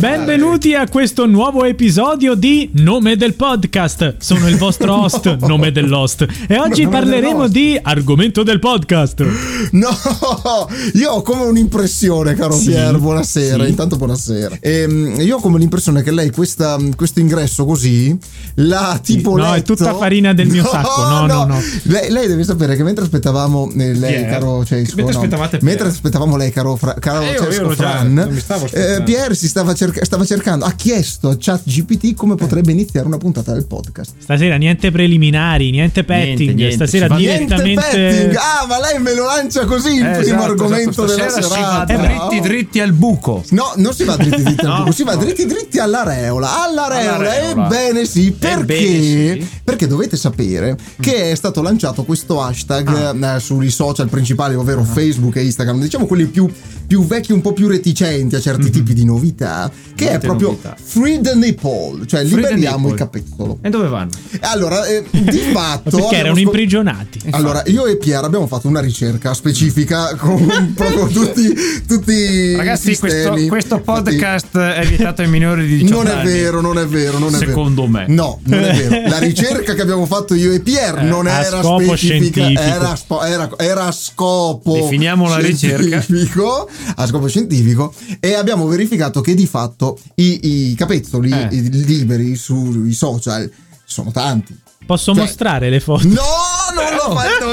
Benvenuti a questo nuovo episodio di Nome del Podcast. Sono il vostro host, no. Nome dell'host. E oggi parleremo di argomento del podcast. No, io ho come un'impressione, caro Pier, buonasera, sì. Intanto buonasera. Io ho come l'impressione che lei questo ingresso così l'ha tipo letto. No, è tutta farina del mio sacco. No. Lei deve sapere che mentre aspettavamo lei, caro Cesco, mentre aspettavamo lei, caro Cesco Fran, Pier si stava cercando, ha chiesto a Chat GPT come potrebbe iniziare una puntata del podcast. Stasera niente preliminari, niente petting, niente. Stasera direttamente petting. Ah, ma lei me lo lancia così il primo argomento della serata. Si va dritti al buco. No, non si va dritti al buco, si va dritti all'areola. Ebbene sì, perché dovete sapere che è stato lanciato questo hashtag sui social principali, ovvero Facebook e Instagram, diciamo quelli più vecchi, un po' più reticenti a certi tipi di novità, che è proprio novità. Free the Nipple, cioè Free liberiamo il capezzolo. E dove vanno? Allora, di fatto perché erano imprigionati. Allora, io e Pier abbiamo fatto una ricerca specifica con proprio tutti ragazzi, i sistemi. Questo podcast è vietato ai minori di 18 anni. Non è vero. Secondo me. No, non è vero. La ricerca che abbiamo fatto io e Pier non era specifica, era a scopo. Definiamo la ricerca a scopo scientifico, e abbiamo verificato che di fatto i capezzoli liberi sui social sono tanti. Posso mostrare le foto? No,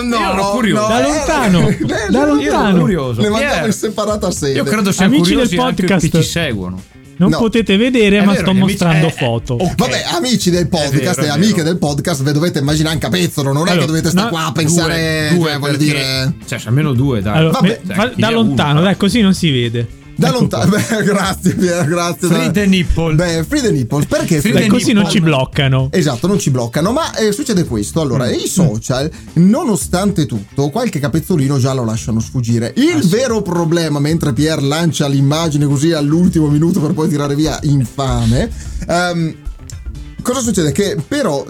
io ero curioso. Da lontano. Le mandiamo in separata sede. Io credo sia amici del podcast che ci seguono. Non potete vedere, ma sto mostrando foto. Okay. Vabbè, amici del podcast e amiche del podcast, ve dovete immaginare un capezzolo. Non è che dovete stare qua a pensare. Due vuol dire. Cioè, almeno due, dai. Allora, vabbè, da lontano, dai, così non si vede. Da lontano, beh, grazie. Free the Nipple. Free the Nipple, perché così non ci bloccano. Esatto, non ci bloccano, ma succede questo. Allora, i social, nonostante tutto, qualche capezzolino già lo lasciano sfuggire. Il vero problema, mentre Pier lancia l'immagine così all'ultimo minuto per poi tirare via infame, cosa succede? Che però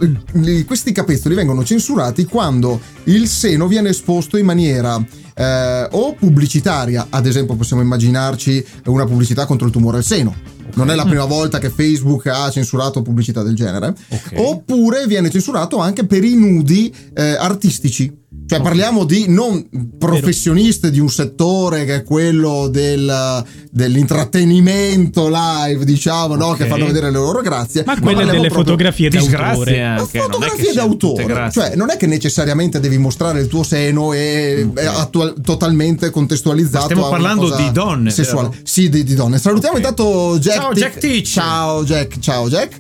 questi capezzoli vengono censurati quando il seno viene esposto in maniera o pubblicitaria. Ad esempio, possiamo immaginarci una pubblicità contro il tumore al seno. Non è la prima volta che Facebook ha censurato pubblicità del genere. Oppure viene censurato anche per i nudi artistici. Cioè parliamo di non professioniste di un settore che è quello dell'intrattenimento live, diciamo, no? Che fanno vedere le loro grazie. Ma quelle delle fotografie d'autore anche. Fotografie d'autore. Cioè non è che necessariamente devi mostrare il tuo seno e totalmente contestualizzato. Ma stiamo parlando di donne sessuale. Vero? Sì, di donne. Salutiamo intanto Jack. Ciao Jack Teach. Ciao Jack.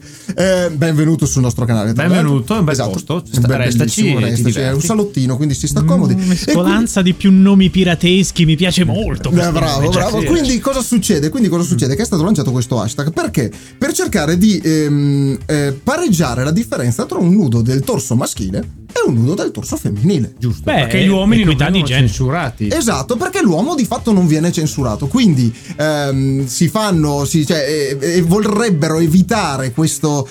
Benvenuto sul nostro canale. Benvenuto, è un bel posto. Restaci. Un salottino, quindi si sta comodi. Mescolanza di più nomi pirateschi, mi piace molto. Bravo. Quindi cosa succede? Che è stato lanciato questo hashtag perché per cercare di pareggiare la differenza tra un nudo del torso maschile e un nudo del torso femminile, giusto? Perché gli uomini non vengono censurati. Esatto, perché l'uomo di fatto non viene censurato, quindi vorrebbero evitare questa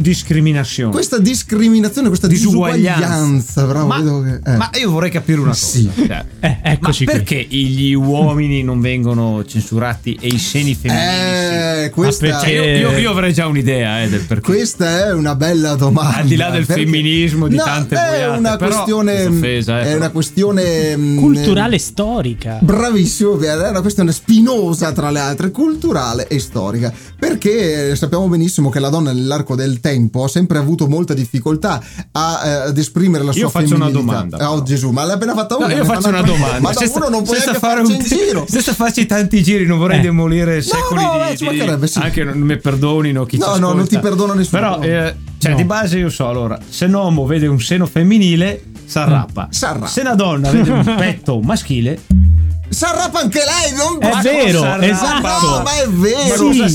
discriminazione. Questa disuguaglianza. Bravo. Ma io vorrei capire una cosa. Sì. Cioè, eccoci, ma perché gli uomini non vengono censurati e i seni femminili? Io avrei già un'idea del perché. Questa è una bella domanda. Al di là del femminismo di tante boiate, è una questione culturale storica. Bravissimo, è una questione spinosa tra le altre, culturale e storica, perché sappiamo benissimo che la donna nell'arco del tempo ha sempre avuto molta difficoltà ad esprimere la sua femminilità. Una domanda. Oh Gesù, ma l'ha appena fatta una. No, io faccio una domanda. Ma da uno non puoi fare un giro. Se farci tanti giri, non vorrei demolire secoli di. Sì. Anche non mi perdonino chi ci ascolta. No, non ti perdono nessuno. Però di base io so, allora, se un uomo vede un seno femminile, s'arrapa. Se una donna vede un petto maschile, s'arrapa anche lei, non è vero, sarrapa. Esatto. No, ma è vero. Sì.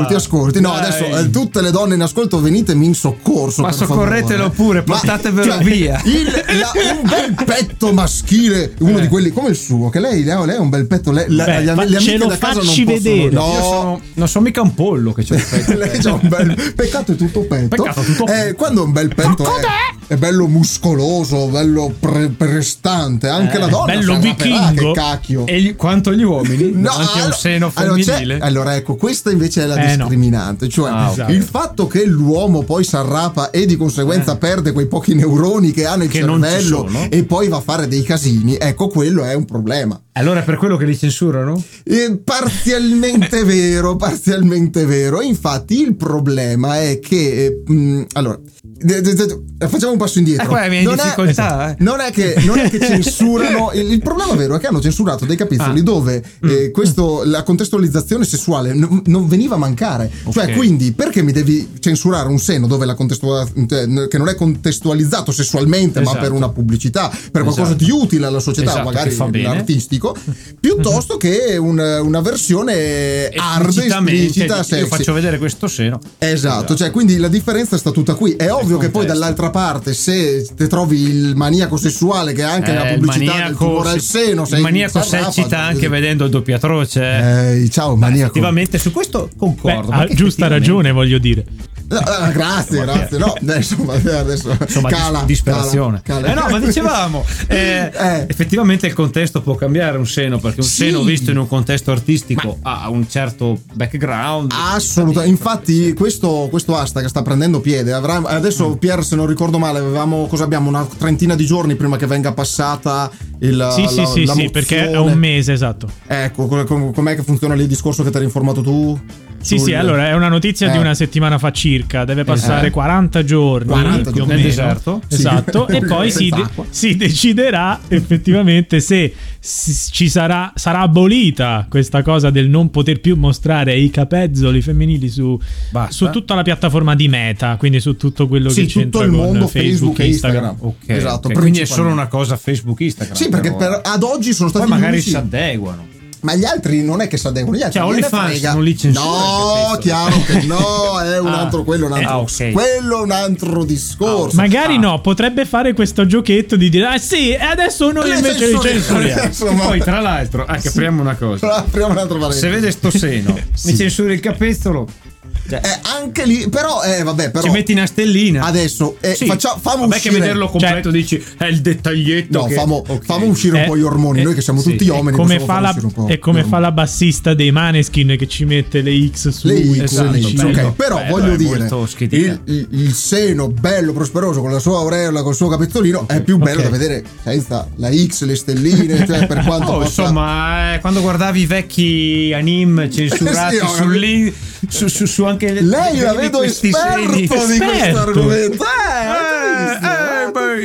Ascolti. No, adesso tutte le donne in ascolto, venitemi in soccorso. Ma soccorretelo pure, portatevelo via. Un bel petto maschile, uno di quelli come il suo, che lei è un bel petto. Le amiche da casa non vedere. Possono. No, non sono mica un pollo che c'è il petto. Lei c'ha un bel. Peccato è tutto petto. Quando un bel petto. Cos'è? è bello muscoloso, bello prestante, anche la donna bello vichingo, che cacchio. E quanto gli uomini no, anche un seno femminile. Allora ecco, questa invece è la discriminante, no, cioè esatto, il fatto che l'uomo poi s'arrapa e di conseguenza perde quei pochi neuroni che ha nel cervello e poi va a fare dei casini, ecco, quello è un problema. Allora è per quello che li censurano? Parzialmente vero, parzialmente vero. Infatti il problema è che allora facciamo un passo indietro. Qua è non, è, non è che censurano. Il problema vero è che hanno censurato dei capitoli dove la contestualizzazione sessuale non veniva a mancare. Okay. Cioè, quindi, perché mi devi censurare un seno dove la che non è contestualizzato sessualmente, ma per una pubblicità, per qualcosa di utile alla società, magari artistico, piuttosto che una versione hard, esplicita, sexy. Io faccio vedere questo seno. Esatto. Cioè, quindi la differenza sta tutta qui. È ovvio che poi dall'altra parte, se te trovi il maniaco sessuale che anche nella pubblicità del tumore al seno, il maniaco si eccita anche vedendo il doppio atroce. Ciao maniaco. Effettivamente su questo concordo. Ha giusta ragione, voglio dire. No, grazie, grazie. No, adesso cala disperazione. Cala. No, ma dicevamo, effettivamente il contesto può cambiare un seno, perché un seno visto in un contesto artistico ha un certo background. Assolutamente. Infatti questo hashtag sta prendendo piede. Adesso Pier, se non ricordo male, abbiamo una trentina di giorni prima che venga passata la mozione, perché è un mese, esatto. Ecco, com'è che funziona lì il discorso che ti eri informato tu? Sì, allora è una notizia di una settimana fa circa, deve passare 40 giorni più o meno, nel deserto, esatto, e poi si deciderà effettivamente se ci sarà abolita questa cosa del non poter più mostrare i capezzoli femminili su tutta la piattaforma di Meta, quindi su tutto quello che c'entra tutto il mondo, con Facebook e Instagram. Okay, esatto, quindi è solo una cosa Facebook Instagram. Sì, perché ad oggi sono stati poi magari si adeguano. Ma gli altri non è che si adeguano, gli altri non li censura. No, chiaro che no, è un altro, quello è un altro, quello è un altro discorso. Magari no, potrebbe fare questo giochetto di dire adesso noi invece li censuriamo. Poi tra l'altro, apriamo una cosa. Apriamo un altro parere. Se vede sto seno, mi censuri il capezzolo. Anche lì, però ci metti una stellina. Adesso famo uscire. Che vederlo completo dici è il dettaglietto. No, famo uscire un po' gli ormoni. Noi che siamo tutti uomini. Come fa la bassista dei Maneskin che ci mette le X su lui. Però voglio dire, il seno bello prosperoso con la sua aureola, col suo capezzolino è più bello da vedere senza la X, le stelline. Cioè, per quanto insomma, quando guardavi i vecchi anime censurati su anche lei la vedo esperto di questo argomento.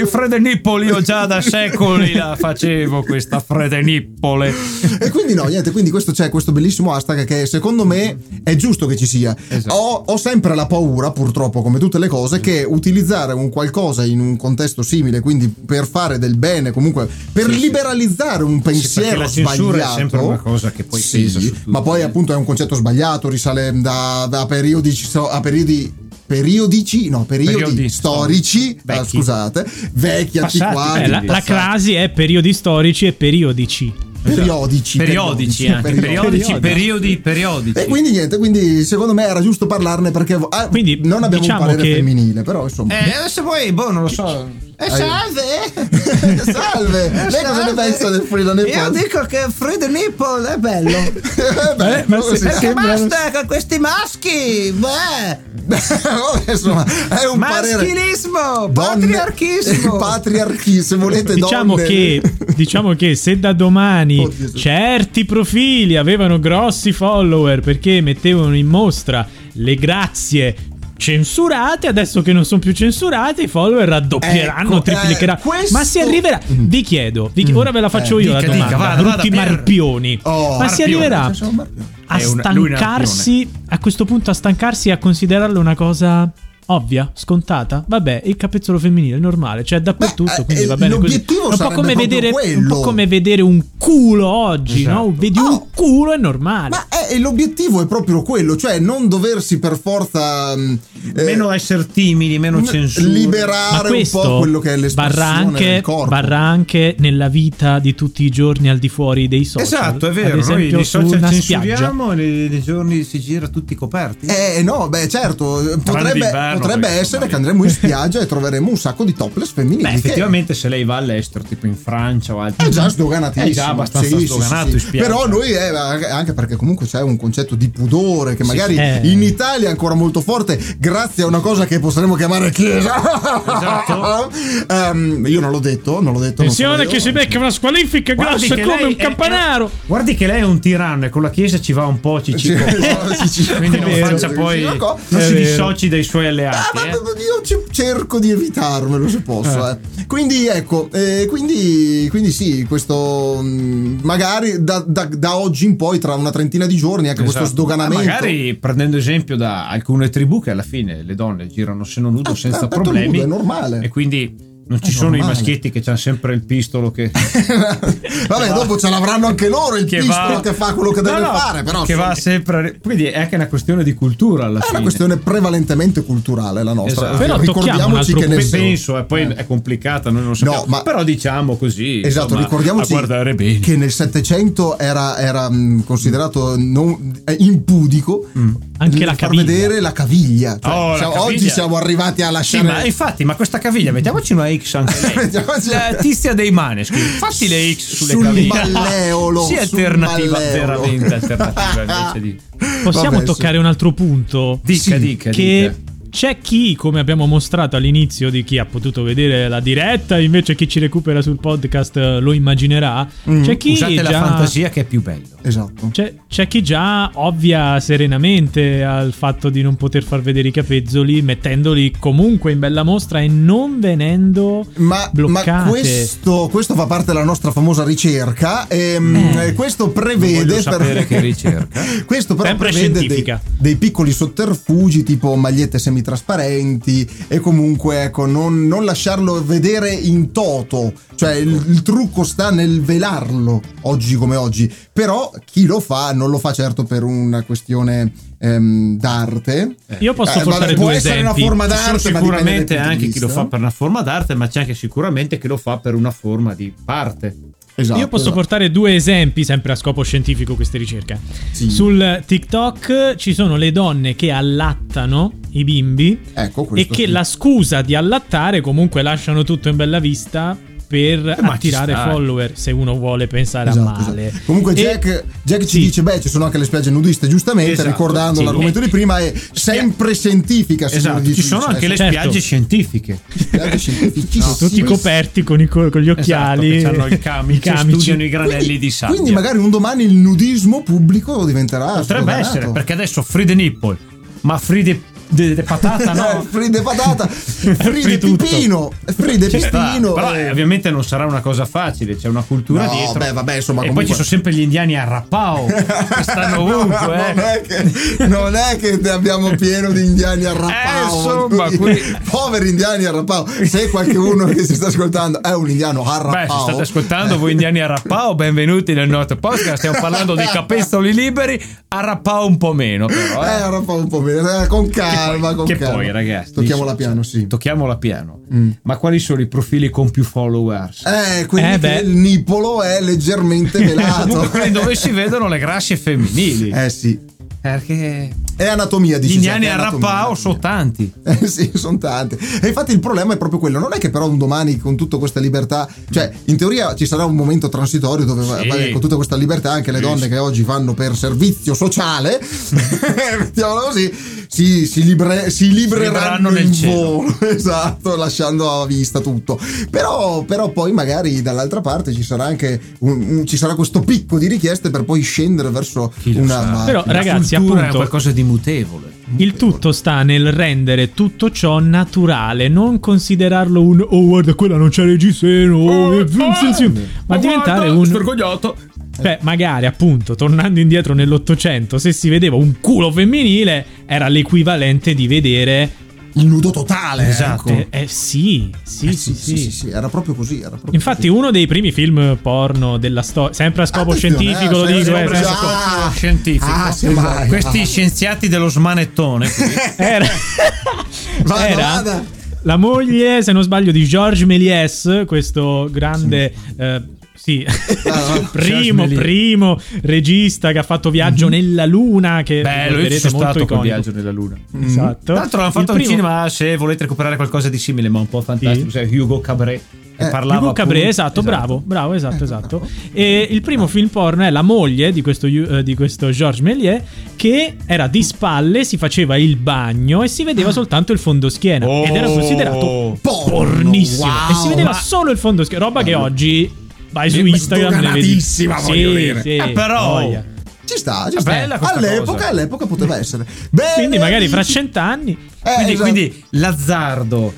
Free the Nipple, io già da secoli la facevo questa Free the Nipple. E quindi quindi questo c'è questo bellissimo hashtag che secondo me è giusto che ci sia. Esatto. Ho sempre la paura, purtroppo, come tutte le cose, che utilizzare un qualcosa in un contesto simile, quindi per fare del bene, comunque per liberalizzare un pensiero sbagliato, è sempre una cosa che poi pesa su tutto, ma poi appunto è un concetto sbagliato, risale da periodi storici vecchi. Scusate, vecchi, antiquati, la crasi è periodi storici e periodici. E quindi quindi secondo me era giusto parlarne, perché quindi non abbiamo un parere femminile, però insomma adesso poi non lo so. Salve. Lei cosa ne pensa del Free the Nipple? Io dico che Free the Nipple è bello. Perché basta con questi maschi. Insomma, è un maschilismo, patriarchismo. Se volete donne. Diciamo che se da domani certi profili avevano grossi follower perché mettevano in mostra le grazie censurate, adesso che non sono più censurate i follower raddoppieranno, triplicheranno. Ma si arriverà, vi chiedo, ora ve la faccio io la domanda, brutti marpioni, ma si arriverà a stancarsi a questo punto, a stancarsi a considerarlo una cosa ovvia, scontata? Vabbè, il capezzolo femminile è normale, cioè dappertutto, quindi va bene così. Un po' come vedere un culo oggi, esatto. No? Vedi un culo, è normale. Ma l'obiettivo è proprio quello, cioè non doversi per forza meno essere timidi, meno censura, liberare un po' quello che è l'espressione del corpo. Barra anche nella vita di tutti i giorni al di fuori dei social. Esatto, è vero, ad esempio, noi su una censuriamo, nei giorni si gira tutti coperti. No, certo, potrebbe potrebbe essere che andremo in spiaggia e troveremo un sacco di topless femminili. Beh, effettivamente, se lei va all'estero, tipo in Francia o altri, è già sdoganatissimo, è già abbastanza sdoganato. Sì, sì. Però noi, anche perché comunque c'è un concetto di pudore che magari in Italia è ancora molto forte, grazie a una cosa che potremmo chiamare chiesa. Esatto. Io non l'ho detto, attenzione che si becca una squalifica grossa come un campanaro. Guardi che lei è un tiranno e con la chiesa ci va un po', quindi non faccia poi, non si dissoci dai suoi alleati. Io cerco di evitarmelo se posso. Quindi ecco, quindi sì, questo magari da oggi in poi, tra una trentina di giorni, anche questo sdoganamento, magari prendendo esempio da alcune tribù che alla fine le donne girano seno nudo senza problemi, è normale, e quindi non ci sono normale. I maschietti che c'hanno sempre il pistolo che vabbè, dopo ce l'avranno anche loro il pistolo che fa quello che deve fare, però che va sempre. Quindi è anche una questione di cultura alla fine. È una questione prevalentemente culturale la nostra. Esatto. Però ricordiamoci che nel senso poi è complicata, noi non sappiamo, però diciamo così. Esatto, insomma, ricordiamoci che nel Settecento era considerato non impudico anche la far caviglia. Vedere la caviglia, oggi siamo arrivati a lasciare. Ma infatti, ma questa caviglia, mettiamoci una X anche lei. La tizia dei Maneskin, fatti le X sul caviglie. Malleolo, sì, alternativa, veramente alternativa invece di... Possiamo toccare un altro punto? Dica. C'è chi, come abbiamo mostrato all'inizio, di chi ha potuto vedere la diretta, invece chi ci recupera sul podcast lo immaginerà. C'è chi usate già... la fantasia che è più bello. Esatto. C'è chi già ovvia serenamente al fatto di non poter far vedere i capezzoli, mettendoli comunque in bella mostra e non venendo bloccate. Ma questo fa parte della nostra famosa ricerca. Questo prevede che ricerca. Questo però sempre prevede dei piccoli sotterfugi, tipo magliette semitrasparenti e comunque ecco non lasciarlo vedere in toto, cioè il trucco sta nel velarlo oggi come oggi. Però chi lo fa non lo fa certo per una questione d'arte. Io posso portare due esempi. Può essere una forma d'arte, sicuramente anche chi lo fa per una forma d'arte, ma c'è anche sicuramente chi lo fa per una forma di parte. Esatto, io posso portare due esempi, sempre a scopo scientifico queste ricerche. Sì. Sul TikTok ci sono le donne che allattano i bimbi, e che la scusa di allattare comunque lasciano tutto in bella vista per attirare follower, se uno vuole pensare a male. Comunque Jack ci dice, ci sono anche le spiagge nudiste, giustamente, ricordando l'argomento di prima, è sempre scientifica. Ci sono anche le spiagge scientifiche. No, tutti coperti con gli occhiali. Che hanno i camici, studiano i granelli di sabbia. Quindi magari un domani il nudismo pubblico diventerà... Potrebbe essere, perché adesso Free the Nipple, ma Free the... De patata, no? Free Pipino, Pipino. Però ovviamente non sarà una cosa facile, c'è una cultura dietro. Poi ci sono sempre gli indiani a Rapao che stanno ovunque. Non è che ne abbiamo pieno di indiani a Rapao. Poveri indiani a Rapao. Se qualcuno che si sta ascoltando è un indiano a Rapao, se state ascoltando voi indiani a Rapao, benvenuti nel nostro podcast. Stiamo parlando dei capezzoli liberi, a Rapao un po' meno, però. A Rapao un po' meno, con calma. Poi ragazzi, tocchiamola piano. Ma quali sono i profili con più followers? Quindi il nipolo è leggermente velato, dove si vedono le grasse femminili. Perché è anatomia, gli indiani a Rapao sono tanti. Sono tanti. E infatti il problema è proprio quello. Non è che però un domani con tutta questa libertà, cioè in teoria ci sarà un momento transitorio dove con tutta questa libertà anche le donne che oggi vanno per servizio sociale mettiamolo così, si libreranno nel cielo. Esatto, lasciando a vista tutto. Però poi magari dall'altra parte ci sarà anche ci sarà questo picco di richieste per poi scendere verso però ragazzi, appunto, è qualcosa di mutevole. Il tutto sta nel rendere tutto ciò naturale, non considerarlo un guarda, quella non c'è reggiseno, ma diventare un svergognato. Beh, magari appunto, tornando indietro nell'800, se si vedeva un culo femminile era l'equivalente di vedere il nudo totale. Esatto. Sì, era proprio così. Infatti, uno dei primi film porno della storia, sempre a scopo scientifico, lo dico, scientifico. Questi scienziati dello smanettone era la moglie, se non sbaglio, di Georges Méliès, questo grande Sì, primo regista che ha fatto Viaggio nella Luna. Che bello, io sono molto stato con Viaggio nella Luna. Esatto. Tra l'altro l'hanno fatto al cinema, se volete recuperare qualcosa di simile, ma un po' fantastico, sì. Hugo Cabret. Hugo Cabret, esatto, bravo. No. E il primo film porno è la moglie di questo Georges Méliès, che era di spalle, si faceva il bagno e si vedeva soltanto il fondoschiena, ed era considerato pornissimo. Wow, e si vedeva solo il fondoschiena, roba che oggi vai su Instagram, ne vedi. Sì, sì, però ci sta. All'epoca poteva essere. Bene, quindi magari fra 100 anni. Quindi l'azzardo.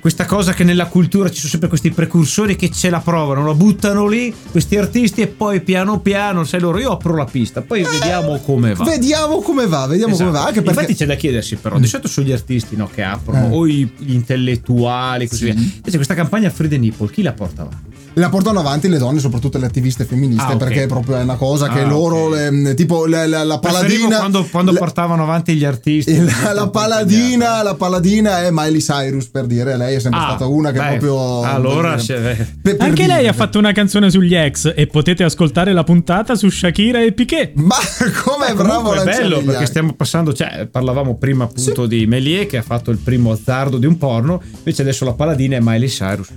Questa cosa che nella cultura ci sono sempre questi precursori che ce la provano, la buttano lì questi artisti e poi piano piano, sai loro, io apro la pista, poi vediamo come va. Esatto. Come va, anche perché... Infatti c'è da chiedersi, però di solito sono gli artisti che aprono o gli intellettuali, così via. Invece questa campagna Free the Nipple chi la porta avanti? La portano avanti le donne, soprattutto le attiviste femministe, perché è proprio una cosa che loro tipo la paladina quando portavano avanti gli artisti, la paladina è Miley Cyrus, per dire. Lei è sempre stata una che proprio allora anche lei ha fatto una canzone sugli ex, e potete ascoltare la puntata su Shakira e Piquet. Ma come bravo, è bello perché stiamo passando, parlavamo prima appunto di Méliès che ha fatto il primo azzardo di un porno, invece adesso la paladina è Miley Cyrus.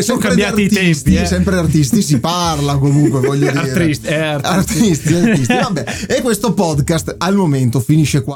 Sono cambiati i tempi. Sempre artisti si parla comunque, voglio dire. Artisti. Vabbè. E questo podcast al momento finisce qua.